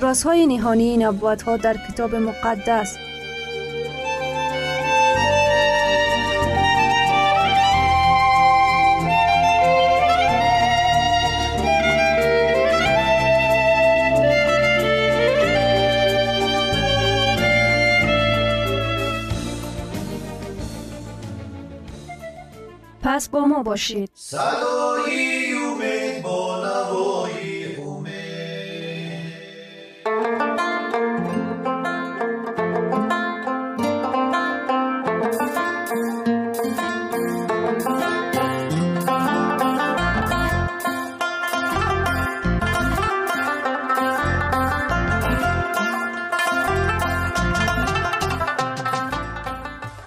رازهای نهانی نبوت‌ها در کتاب مقدس. پس با ما باشید. صدای امید با نوای امید.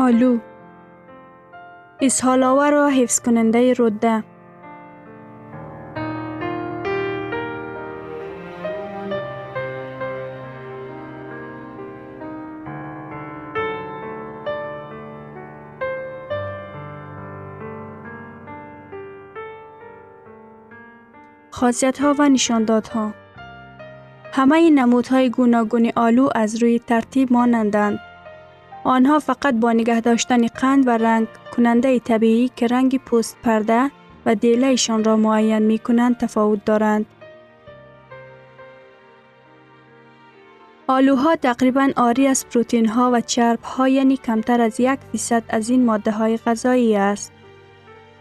آلو، اسهالاور و حفظ کننده روده. خاصیت‌ها و نشاندادها. همه نمودهای گوناگون آلو از روی ترتیب مانندند. آنها فقط با نگه داشتن قند و رنگ کننده طبیعی که رنگ پوست، پرده و دیله‌شان را معین می کنند تفاوت دارند. آلوها تقریباً عاری از پروتئین ها و چرب ها، یعنی کمتر از 1% از این ماده های غذایی است.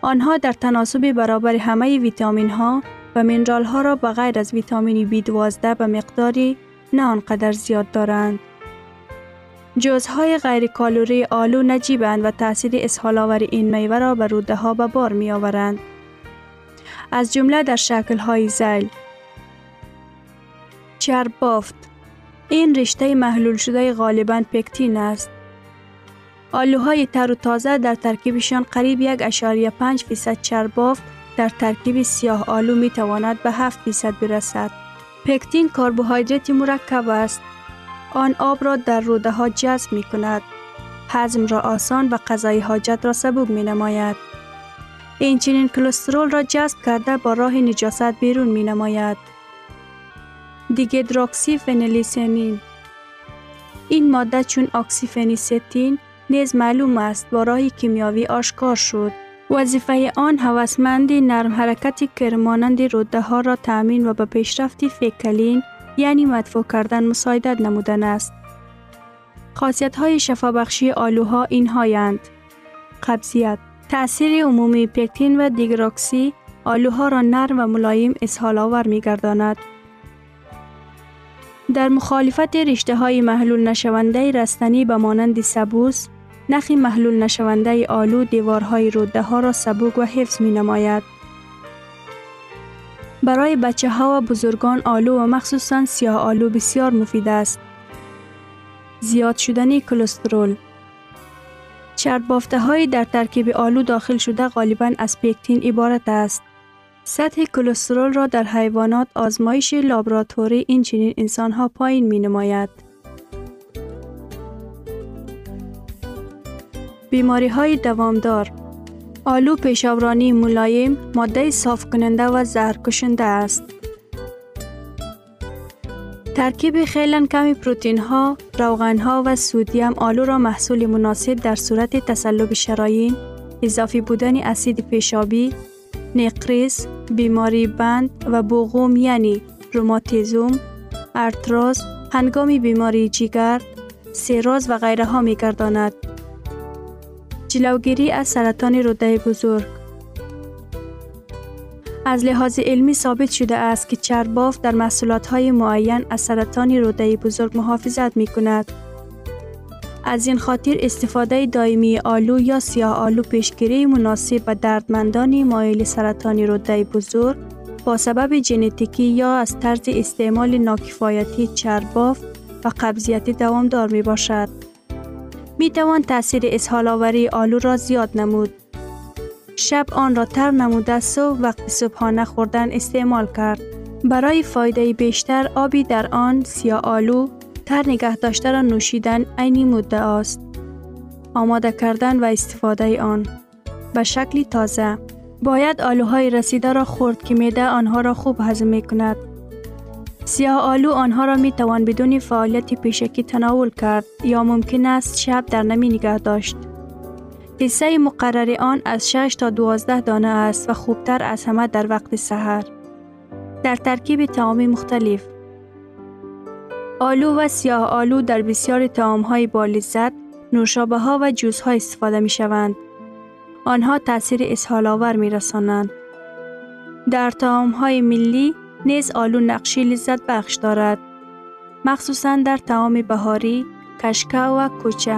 آنها در تناسب برابر همه ویتامین ها و منرال ها را به غیر از ویتامین B12 به مقداری نه آنقدر زیاد دارند. جزهای غیر کالری آلو نجیبند و تاثیر اسهال‌آور این میوه را بر روده ها به بار می آورند، از جمله در شکل های ذیل. چرب بافت، این رشته محلول شده غالباً پکتین است. آلوهای تر و تازه در ترکیبشان قریب 1.5% چرب بافت در ترکیب سیاه آلو می تواند به 7% برسد. پکتین کربوهیدرات مرکب است. آن آب را در روده ها جذب می کند. هضم را آسان و غذای حاجت را سبب می نماید. این چنین کلسترول را جذب کرده با راه نجاست بیرون می نماید. دیگدراکسی فنیلیسیانین، این ماده چون اکسیفنیستین نیز معلوم است با راه کیمیاوی آشکار شد. وظیفه آن هوسمندی نرم حرکتی کرمانند روده ها را تامین و به پیشرفت فیکلین یعنی مدفوع کردن مساعدت نمودن است. خاصیت های شفابخشی آلوها اینهایند: قبضیت، تأثیر عمومی پکتین و دیگراکسی آلوها را نرم و ملایم اسهال آور می گرداند. در مخالفت رشته های محلول نشونده رستنی به مانند سبوس، نخی محلول نشونده آلو دیوارهای روده ها را سبوک و حفظ می نماید. برای بچه ها و بزرگان آلو و مخصوصاً سیاه آلو بسیار مفید است. زیاد شدن کلسترول، چرب بافته های در ترکیب آلو داخل شده غالباً از پکتین عبارت است. سطح کلسترول را در حیوانات آزمایش لابراتوری این چنین انسان ها پایین می نماید. بیماری های دوامدار، آلو پیشاورانی ملایم ماده صاف کننده و زهرکشنده است. ترکیب خیلی کمی پروتین ها، روغن ها و سودیم آلو را محصول مناسب در صورت تصلب شراین، اضافی بودن اسید پیشابی، نقریس، بیماری بند و بوغوم یعنی روماتیزم، ارتراز، هنگام بیماری جیگر، سیراز و غیره ها می گرداند. جلوگیری از سرطان روده بزرگ، از لحاظ علمی ثابت شده است که چرباف در محصولات‌های معین از سرطان روده بزرگ محافظت می‌کند. از این خاطر استفاده دائمی آلو یا سیاه آلو پیشگیری مناسب و دردمندان مایل سرطان روده بزرگ با سبب ژنتیکی یا از طرز استعمال ناکفایتی چرباف و قبضیت دوامدار می‌باشد. می توان تأثیر اسهال آوری آلو را زیاد نمود. شب آن را تر نموده صبح وقت صبحانه خوردن استعمال کرد. برای فایده بیشتر آبی در آن سیاه آلو تر نگه داشته را نوشیدن عینی مدعا است. آماده کردن و استفاده آن به شکلی تازه، باید آلوهای رسیده را خورد که معده آنها را خوب هضم می کند. سیاه آلو آنها را می توان بدون فعالیت پیشکی تناول کرد یا ممکن است شب در نمی نگه داشت. حصه مقرر آن از 6 تا 12 دانه است و خوبتر از همه در وقت سحر. در ترکیب طعام مختلف، آلو و سیاه آلو در بسیاری طعام‌های با لذت، نوشابه‌ها و جوس‌ها استفاده می شوند. آنها تأثیر اسهال آور می رسانند. در طعام‌های ملی نیز آلو نقشی لذت بخش دارد، مخصوصاً در طعام بهاری، کشکه و کوچه.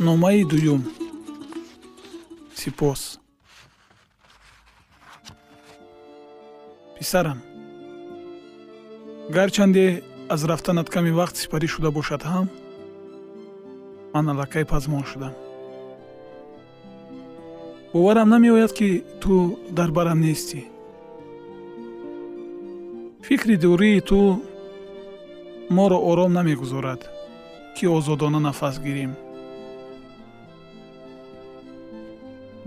نامه دوم، سپاس. پسرم، گرچنده از رفتنت کمی وقت سپری شده باشد هم، من علاقه پزمان شدم. باورم نمیآید که تو در برم نیستی. فکر دوری تو ما را آرام نمیگذارد که آزادانه نفس گیریم.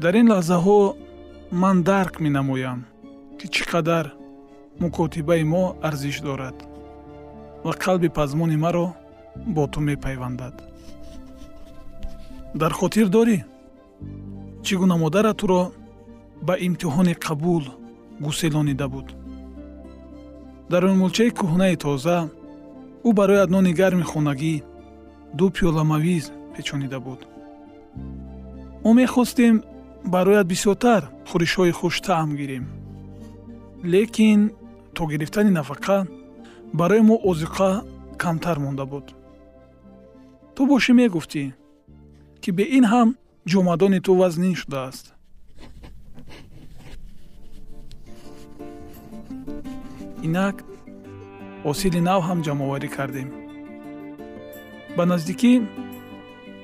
در این لحظه ها من درک می نمویم که چقدر مکاتبه ما ارزش دارد و قلب پزمان ما را با تو می پیوندد. در خاطر داری چگونه مادرت تو را به امتحان قبول گسلانیده بود؟ در اون ملچه کهنه تازه او برایت نان گرم خونگی 2 پیاله مویز پیچانیده بود. ما میخواستیم برایت بسیارتر خورش های خوش طعم گیریم، لیکن تا گرفتن نفقه برای ما آذوقه کمتر مونده بود. تو باشی میگفتی که به این هم جامدان تو وزنین شده است. اینک حاصل نو هم جمع‌آوری کردیم. به نزدیکی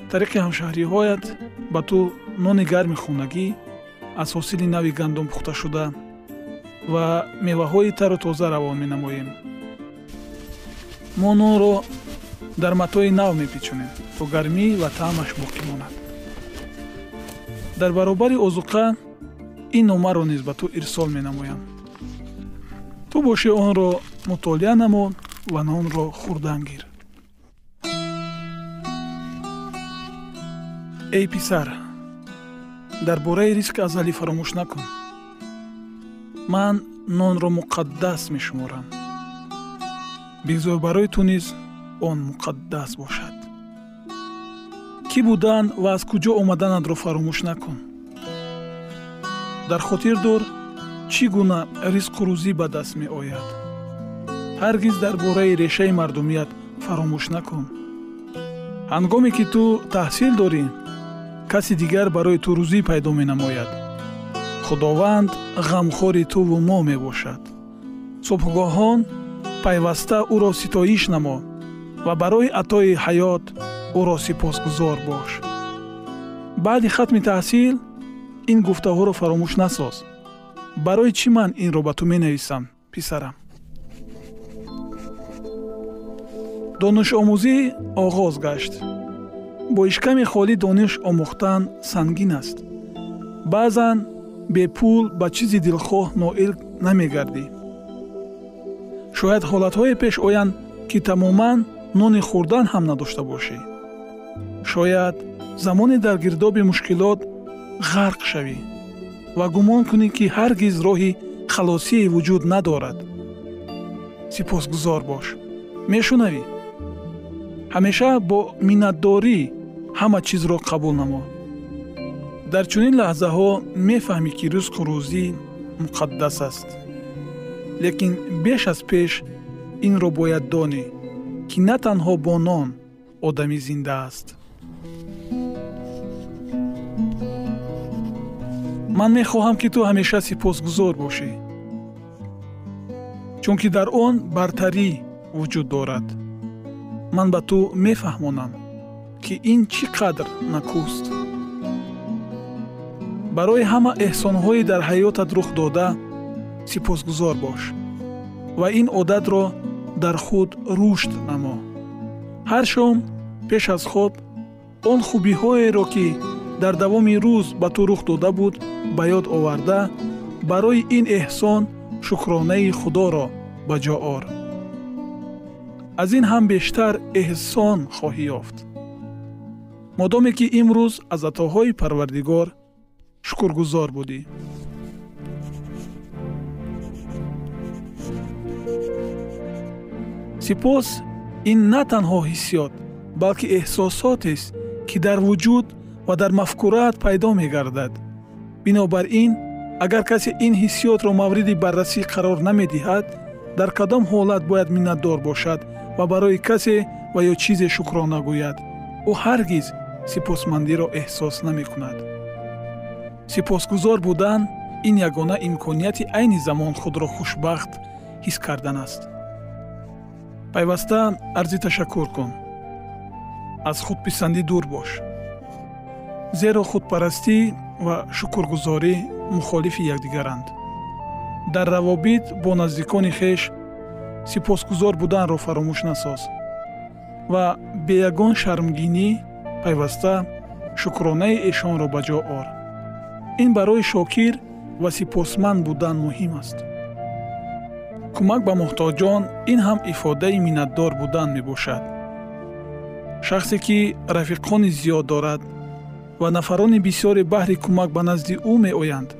طریق همشهری هایت به تو نان گرم خونگی از حاصل نوی گندم پخته شده و میوه های تر و تازه روان می نماییم. ما نان را در متای نو می پیچونیم تا گرمی و طعمش باقی ماند. در برابر آذوقه این نامه را نیز به تو ارسال می نمایم. تو باشی آن را مطالعه نما و نان را خوردن گیر. ای پسر، در باره ریسک ازلی فراموش نکن. من نان را مقدس می شمارم. بگذار برای تو نیز آن مقدس باشد. کی بودن و از کجا آمدنت را فراموش نکن. در خاطر دار چگونه ریسک و روزی به دست می آید. هرگز در باره ریشه مردمیت فراموش نکن. هنگامی که تو تحصیل داری، کسی دیگر برای تو روزی پیدا می نماید. خداوند غمخوری تو و ما می باشد. صبحگاهان پیوسته او را ستایش نما و برای عطای حیات او را سپاسگزار باش. بعد ختم تحصیل این گفته ها را فراموش نساز. برای چی من این را به تو می نویسم پسرم؟ دانش آموزی آغاز گشت. با اشکم خالی دانش آموختن سنگین است. بعضاً به پول به چیزی دلخواه نائل نمیگردی. شاید حالتهای پیش آیند که تماماً نان خوردن هم نداشته باشی. شاید زمانی در گرداب مشکلات غرق شوی و گمان کنی که هرگز راهی خلاصی وجود ندارد. سپاسگزار باش. میشنوی؟ همیشه با منتداری همه چیز را قبول نما. در چنین لحظه ها میفهمی که رزق و روزی مقدس است. لیکن بیش از پیش این را باید دانی که نه تنها با نان آدمی زنده است. من میخواهم که تو همیشه سپاسگزار باشی، چون که در آن برتری وجود دارد. من به تو میفهمانم که این چقدر نکوست. برای همه احسانهای در حیاتت رخ داده سپاسگزار باش و این عادت را در خود رشد نما. هر شام پیش از خواب آن خوبی‌هایی را که در دوام روز به تو رخ داده بود به یاد آورده برای این احسان شکرانه خدا را به جا آر. از این هم بیشتر احسان خواهی یافت. مادامی که امروز از عطاهای پروردگار شکرگزار بودی. سپاس این نه تنها حسیات بلکه احساسات است که در وجود و در مفکورات پیدا می گردد. بنابراین اگر کسی این حسیات را مورد بررسی قرار نمی دهد، در کدام حالت باید منتدار باشد و برای کسی و یا چیز شکرانه گوید؟ او هرگز سپاسمندی را احساس نمی کند. سپاسگزار بودن این یگانه امکانیت عین زمان خود را خوشبخت حس کردن است. پیوسته عرض تشکر کن. از خودپسندی دور باش، زیرا خودپرستی و شکرگزاری مخالف یکدیگرند. در روابط با نزدیکان خویش سپاسگزار بودن را فراموش نساز و به یگان شرمگینی پیوسته شکرانه ایشان را به جا آر. این برای شاکر و سپاسمند بودن مهم است. کمک به محتاجان این هم افاده منتدار بودن می باشد. شخصی که رفیقان زیاد دارد و نفران بسیار بهر کمک به نزد او می آیند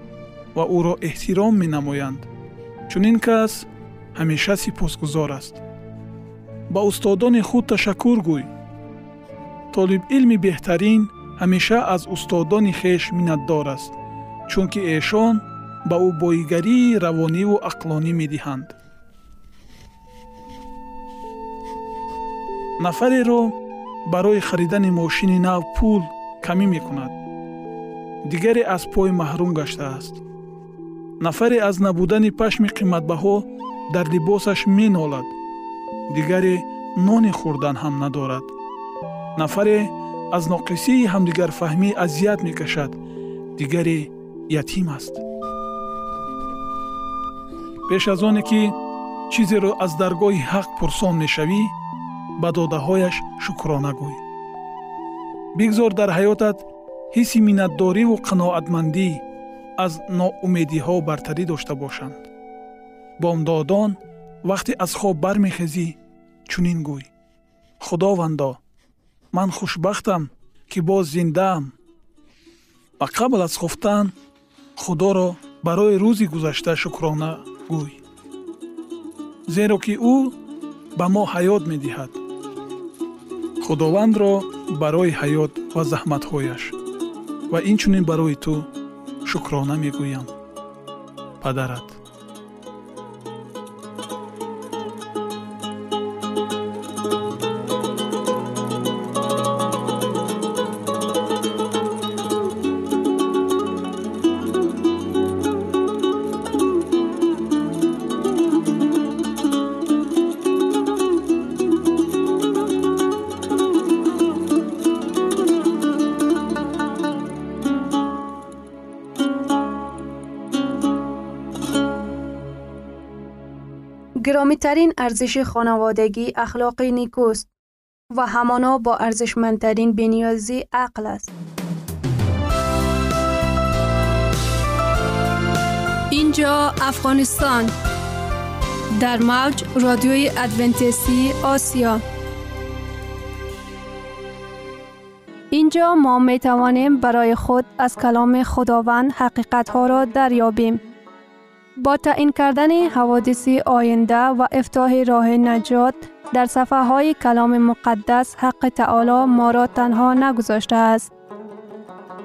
و او را احترام می نمایند، چون این کس همیشه سپاسگزار است. با استادان خود تشکر گوی. طالب علم بهترین همیشه از استادان خویش منتدار است، چون که ایشان با او بایگری روانی و عقلانی می دهند. نفری را برای خریدن ماشین نو پول کمی می کند. دیگری از پای محروم گشته است. نفری از نبودن پشم قیمتبها در لباسش می نالد. دیگری نان خوردن هم ندارد. نفری از ناقصی همدیگر فهمی اذیت می کشد. دیگری یتیم است. پیش از آنی که چیزی را از درگاه حق پرسان می‌شوی، به داده‌هایش شکرانه گوی. بگذار در حیاتت حس منتداری و قناعتمندی از ناامیدی‌ها برتری داشته باشند. بامدادان وقتی از خواب برمیخیزی چنین گوی: خداوندا، من خوشبختم که باز زنده‌ام. و قبل از خفتن خدا را برای روزی گذشته شکرانه گوی، زیرا که او به ما حیات می دهد. خداوند را برای حیات و زحمت‌هایش و اینچنین برای تو شکرانه می گویم. پدرت. گرامی‌ترین ارزش خانوادگی اخلاق نیکوست و همانا با ارزشمندترین بنیازی عقل است. اینجا افغانستان، در موج رادیوی ادونتیستی آسیا. اینجا ما می توانیم برای خود از کلام خداوند حقیقت‌ها را دریابیم. با تعیین کردن حوادث آینده و افتتاح راه نجات در صفحه های کلام مقدس، حق تعالی ما را تنها نگذاشته است.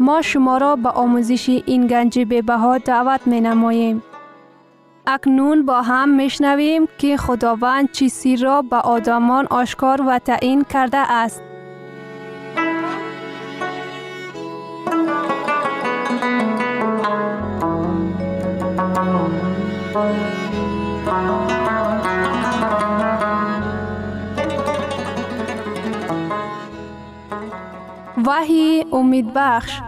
ما شما را به آموزش این گنج بی‌بها دعوت می نماییم. اکنون با هم می شنویم که خداوند چیزی را به آدمان آشکار و تعیین کرده است. وحی امید بخش.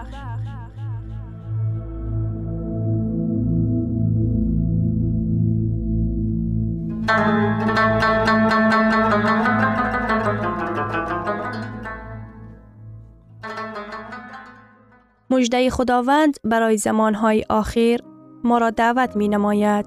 مژده خداوند برای زمانهای آخر ما را دعوت می نماید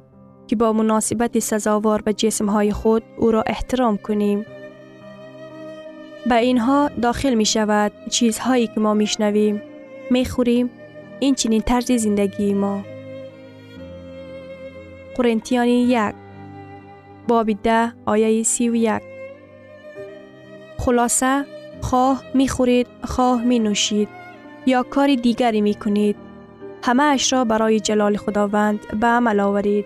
که با مناسبت سزاوار به جسمهای خود او را احترام کنیم. به اینها داخل می شود چیزهایی که ما می شنویم، می خوریم، این چنین طرز زندگی ما. قرنتیانی 1 باب 10 آیه 31. خلاصه، خواه می خورید، خواه می نوشید یا کار دیگری می کنید، همه اش را برای جلال خداوند به عمل آورید.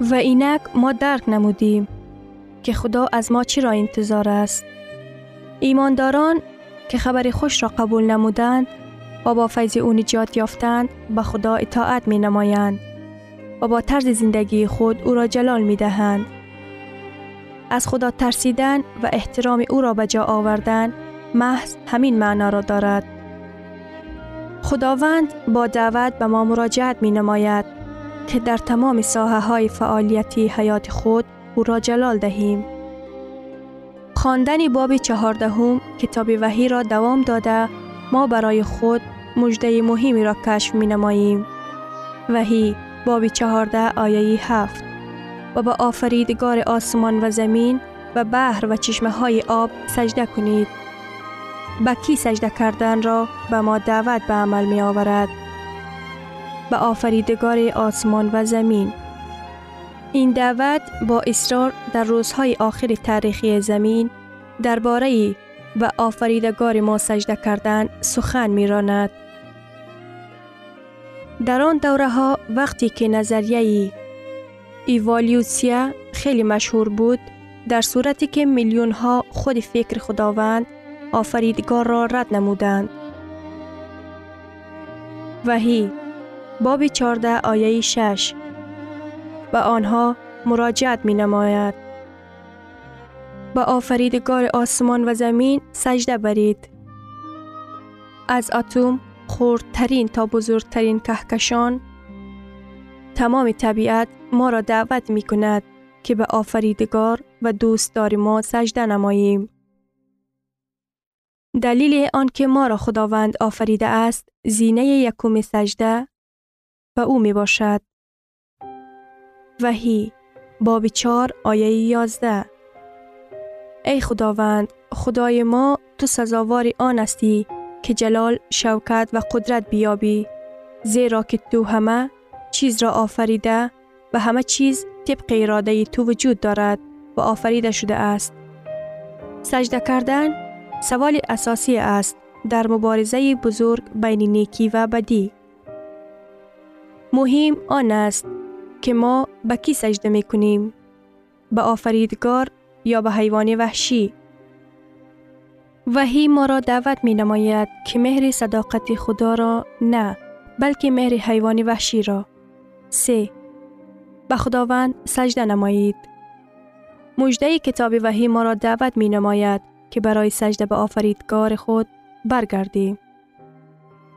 و اینک ما درک نمودیم که خدا از ما چی را انتظار است. ایمانداران که خبر خوش را قبول نمودند و با فیض او نجات یافتند به خدا اطاعت می نمایند و با طرز زندگی خود او را جلال می دهند. از خدا ترسیدن و احترام او را به جا آوردن محض همین معنا را دارد. خداوند با دعوت به ما مراجعت می نماید که در تمام ساحه های فعالیتی حیات خود او را جلال دهیم. خواندن باب 14 کتاب وحی را دوام داده ما برای خود مژده مهمی را کشف می نماییم. وحی باب 14 آیه 7. و به آفریدگار آسمان و زمین و بحر و چشمه های آب سجده کنید. به کی سجده کردن را به ما دعوت به عمل می آورد؟ به آفریدگار آسمان و زمین. این دعوت با اصرار در روزهای آخر تاریخی زمین درباره و آفریدگار ما سجده کردن سخن می راند. در آن دوره ها وقتی که نظریه ایوالوسیه خیلی مشهور بود، در صورتی که میلیون ها خود فکر خداوند آفریدگار را رد نمودند. وحی باب 14 آیه 6 به آنها مراجعت می نماید. به آفریدگار آسمان و زمین سجده برید. از اتم خردترین تا بزرگترین کهکشان تمام طبیعت ما را دعوت می کند که به آفریدگار و دوستدار ما سجده نماییم. دلیل آنکه ما را خداوند آفریده است زینه یکم سجده و او می باشد. وحی باب 4 آیه 11. ای خداوند خدای ما، تو سزاوار آن هستی که جلال، شوکت و قدرت بیابی، زیرا که تو همه چیز را آفریده و همه چیز طبق اراده تو وجود دارد و آفریده شده است. سجده کردن سوال اساسی است در مبارزه بزرگ بین نیکی و بدی. مهم آن است که ما به کی سجده می کنیم، به آفریدگار یا به حیوان وحشی؟ وحی ما را دعوت می نماید که مهر صداقت خدا را نه، بلکه مهر حیوان وحشی را. 3. به خداوند سجده نمایید. مژده کتاب وحی ما را دعوت می نماید که برای سجده به آفریدگار خود برگردیم.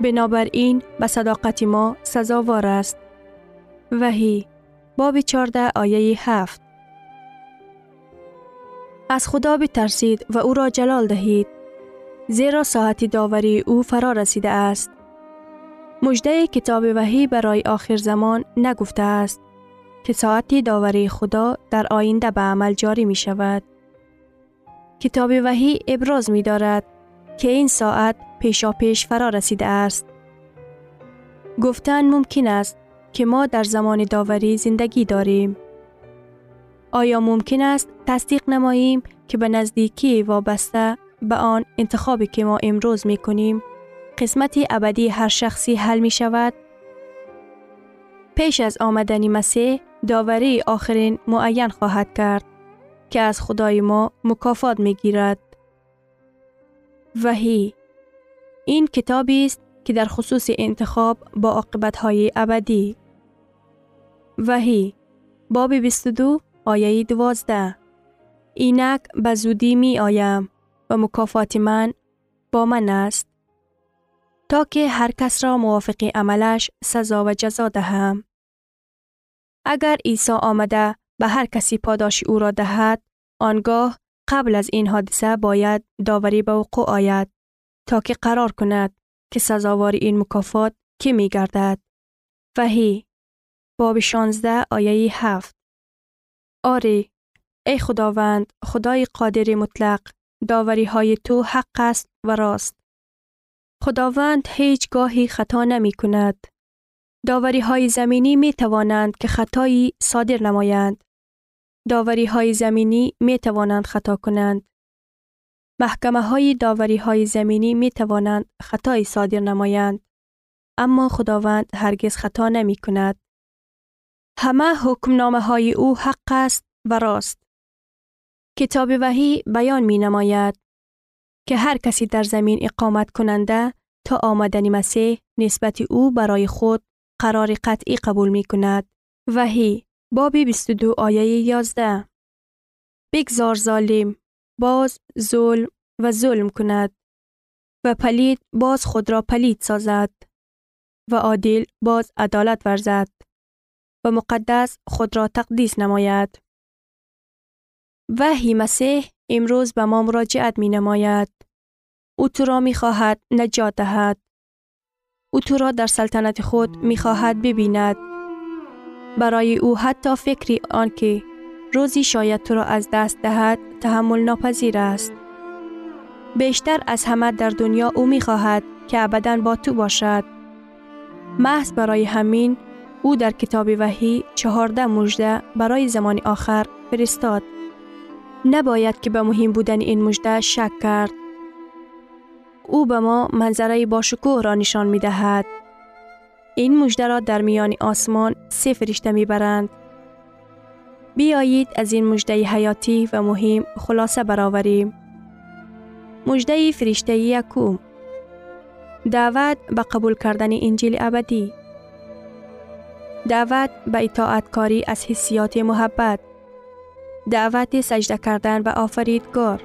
بنابراین به صداقت ما سزاوار است. وحی باب 14 آیه 7. از خدا بترسید و او را جلال دهید، زیرا ساعت داوری او فرا رسیده است. مژده کتاب وحی برای آخر زمان نگفته است که ساعت داوری خدا در آینده به عمل جاری می شود. کتاب وحی ابراز می دارد که این ساعت پیشاپیش فرا رسیده است. گفتن ممکن است که ما در زمان داوری زندگی داریم. آیا ممکن است تصدیق نماییم که به نزدیکی وابسته به آن انتخابی که ما امروز می کنیم قسمت ابدی هر شخصی حل می شود؟ پیش از آمدن مسیح داوری آخرین معین خواهد کرد که از خدای ما مکافات می گیرد. وحی این کتابی است که در خصوص انتخاب با عاقبت‌های ابدی وحی باب 22 آیه 12 اینک به زودی می آیم و مکافات من با من است تا که هر کس را موافق عملش سزا و جزا دهم. اگر عیسی آمده به هر کسی پاداش او را دهد، آنگاه قبل از این حادثه باید داوری به وقوع آید تا که قرار کند که سزاوار این مکافات کی می گردد. وحی باب 16 آیه 7 آری، ای خداوند، خدای قادر مطلق، داوری های تو حق است و راست. خداوند هیچ گاهی خطا نمی کند. داوری های زمینی می توانند که خطایی صادر نمایند. داوری های زمینی می توانند خطا کنند. محکمه های داوری های زمینی می توانند خطایی صادر نمایند. اما خداوند هرگز خطا نمی کند. همه حکمنامه های او حق است و راست. کتاب وحی بیان می نماید که هر کسی در زمین اقامت کننده تا آمدن مسیح نسبت او برای خود قرار قطعی قبول می کند. وحی باب 22 آیه 11 بگذار ظالم باز ظلم و ظلم کند و پلید باز خود را پلید سازد و عادل باز عدالت ورزد و مقدس خود را تقدیس نماید. وحی مسیح امروز به ما مراجعت می نماید. او تو را می خواهد نجات دهد. او تو را در سلطنت خود می خواهد ببیند. برای او حتی فکری آن که روزی شاید تو را از دست دهد تحمل ناپذیر است. بیشتر از همه در دنیا او می خواهد که ابداً با تو باشد. محض برای همین او در کتاب وحی 14 مژده برای زمان آخر فرستاد. نباید که به مهم بودن این مژده شک کرد. او به ما منظره باشکوه را نشان می دهد. این مژده را در میان آسمان 3 فرشته می برند. بیایید از این مژده حیاتی و مهم خلاصه برآوریم. مژده فرشته یکم، دعوت به قبول کردن انجیل ابدی، دعوت به اطاعتکاری از حسیات محبت، دعوت سجده کردن به آفریدگار.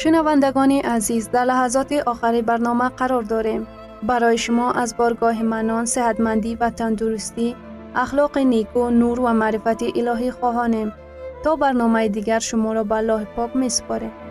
شنوندگان عزیز، در لحظات آخری برنامه قرار داریم. برای شما از بارگاه منان، صحتمندی و تندرستی، اخلاق نیکو، نور و معرفت الهی خواهانیم. تا برنامه دیگر شما را به الله پاک می‌سپاریم.